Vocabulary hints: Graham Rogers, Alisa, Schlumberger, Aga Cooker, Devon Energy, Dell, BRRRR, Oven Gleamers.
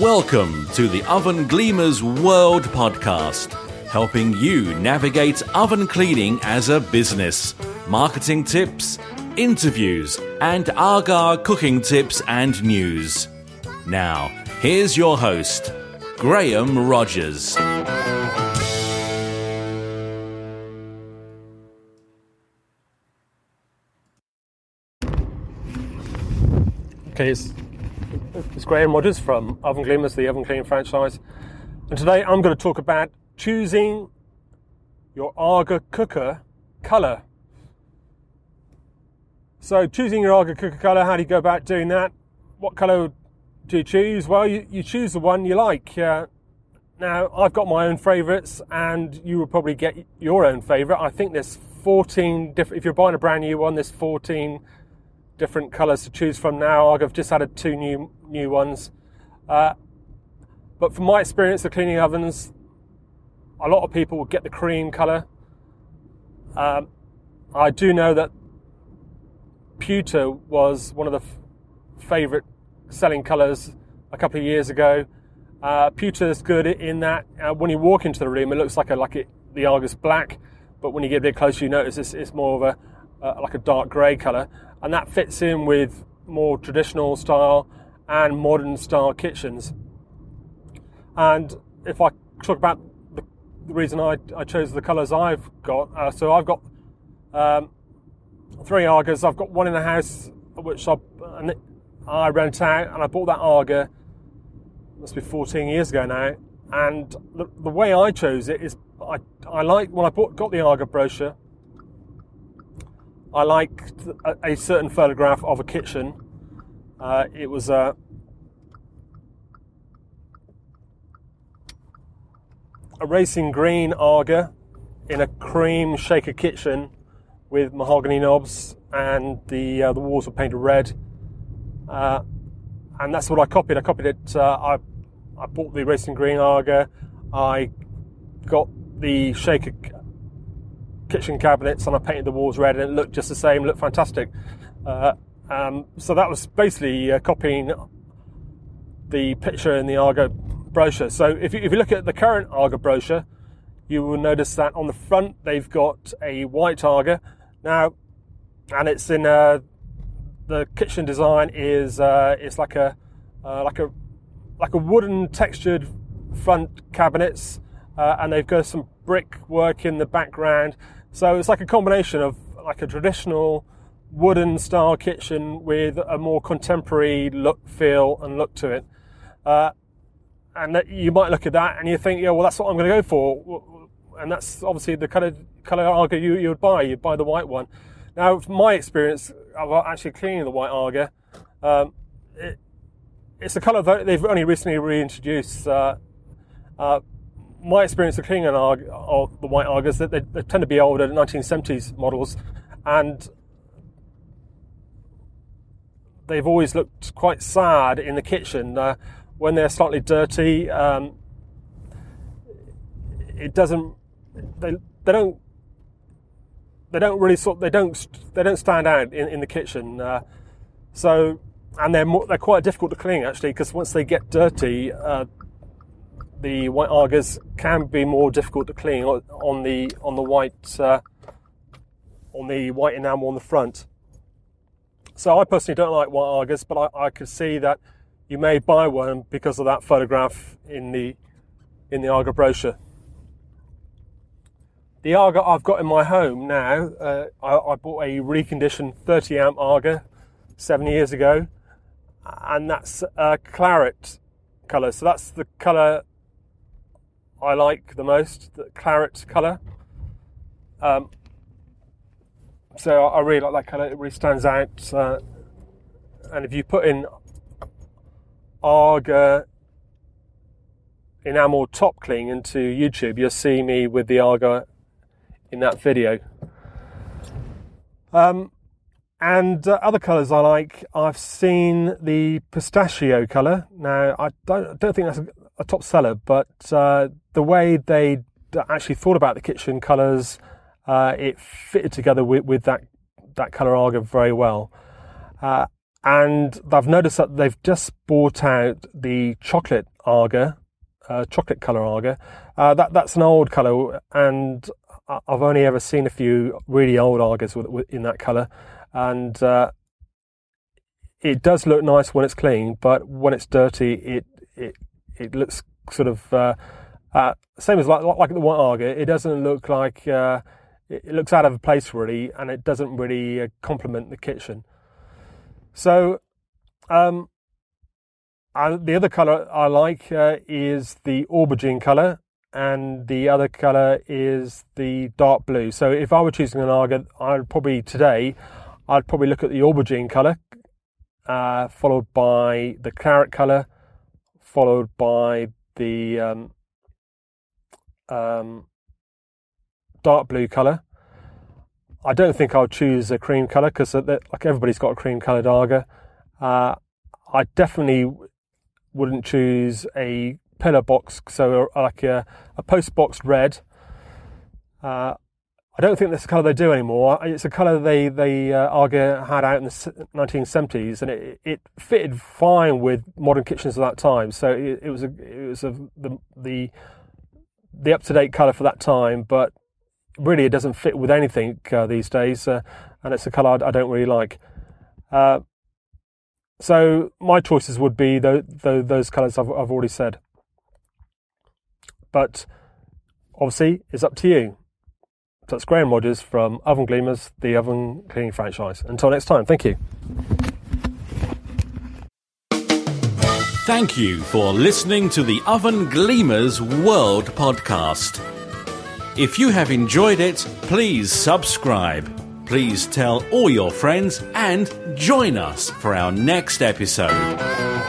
Welcome to the Oven Gleamers World Podcast, helping you navigate oven cleaning as a business, marketing tips, interviews, and Aga cooking tips and news. Now, here's your host, Graham Rogers. Okay, it's Graham Rogers from Oven Gleamers, the oven cleaning franchise, and today I'm going to talk about choosing your Aga Cooker colour. So choosing your Aga Cooker colour, how do you go about doing that? What colour do you choose? Well, you choose the one you like. Now, I've got my own favourites, and you will probably get your own favourite. I think there's 14 different, if you're buying a brand new one, there's 14 different colours to choose from now. I've just added two new ones. But from my experience of cleaning ovens, a lot of people will get the cream colour. I do know that pewter was one of the favourite selling colours a couple of years ago. Pewter is good in that when you walk into the room, it looks like the Argus black, but when you get a bit closer, you notice it's more of a dark grey colour, and that fits in with more traditional style and modern style kitchens. And if I talk about the reason I chose the colours I've got, so I've got three Argas. I've got one in the house which I rent out, and I bought that Aga, must be 14 years ago now, and the way I chose it is when I got the Aga brochure, I liked a certain photograph of a kitchen. It was a racing green Aga in a cream shaker kitchen with mahogany knobs, and the walls were painted red, and that's what I copied. I copied it. I bought the racing green Aga. I got the shaker kitchen cabinets, and I painted the walls red, and it looked just the same, looked fantastic. So that was basically copying the picture in the Aga brochure. So if you look at the current Aga brochure, you will notice that on the front they've got a white Aga now, and it's in the kitchen design is it's like a wooden textured front cabinets, and they've got some brick work in the background. So it's like a combination of like a traditional wooden style kitchen with a more contemporary look, feel and look to it. And that you might look at that and you think, yeah, well, that's what I'm going to go for. And that's obviously the colour Aga you would buy. You'd buy the white one. Now, from my experience of actually cleaning the white Aga, it's a colour that they've only recently reintroduced. My experience of cleaning the white Aga is that they tend to be older, 1970s models, and they've always looked quite sad in the kitchen. When they're slightly dirty, they don't stand out in the kitchen. So, and they're quite difficult to clean actually, because once they get dirty, the white Argas can be more difficult to clean on the white enamel on the front. So I personally don't like white Argas, but I could see that you may buy one because of that photograph in the Aga brochure. The Aga I've got in my home now, I bought a reconditioned 30 amp Aga 7 years ago, and that's a claret colour. So that's the colour I like the most, the claret colour. So I really like that colour. It really stands out. And if you put in Aga enamel top clean into YouTube, you'll see me with the Aga in that video. And other colours I like, I've seen the pistachio colour. Now, I don't think that's a top seller, but the way they actually thought about the kitchen colours, it fitted together with that colour Aga very well. And I've noticed that they've just bought out the chocolate Aga, chocolate colour Aga. That's an old colour, and I've only ever seen a few really old Agas in that colour. And it does look nice when it's clean, but when it's dirty, it looks sort of same as like the white Aga. It doesn't look like it looks out of place really, and it doesn't really complement the kitchen. So the other colour I like is the aubergine colour, and the other colour is the dark blue. So if I were choosing an Aga, I'd probably look at the aubergine colour, followed by the claret colour, followed by the dark blue colour. I don't think I'll choose a cream colour, because like everybody's got a cream coloured Aga. I definitely wouldn't choose a pillar box, so like a post box red. I don't think that's the colour they do anymore. It's a colour they Aga had out in the 1970s, and it fitted fine with modern kitchens at that time. So it was the up to date colour for that time, but really it doesn't fit with anything these days, and it's a colour I don't really like. So my choices would be those colours I've already said. But obviously it's up to you. So that's Graham Rogers from Oven Gleamers, the oven cleaning franchise. Until next time, thank you. Thank you for listening to the Oven Gleamers World Podcast. If you have enjoyed it, please subscribe. Please tell all your friends and join us for our next episode.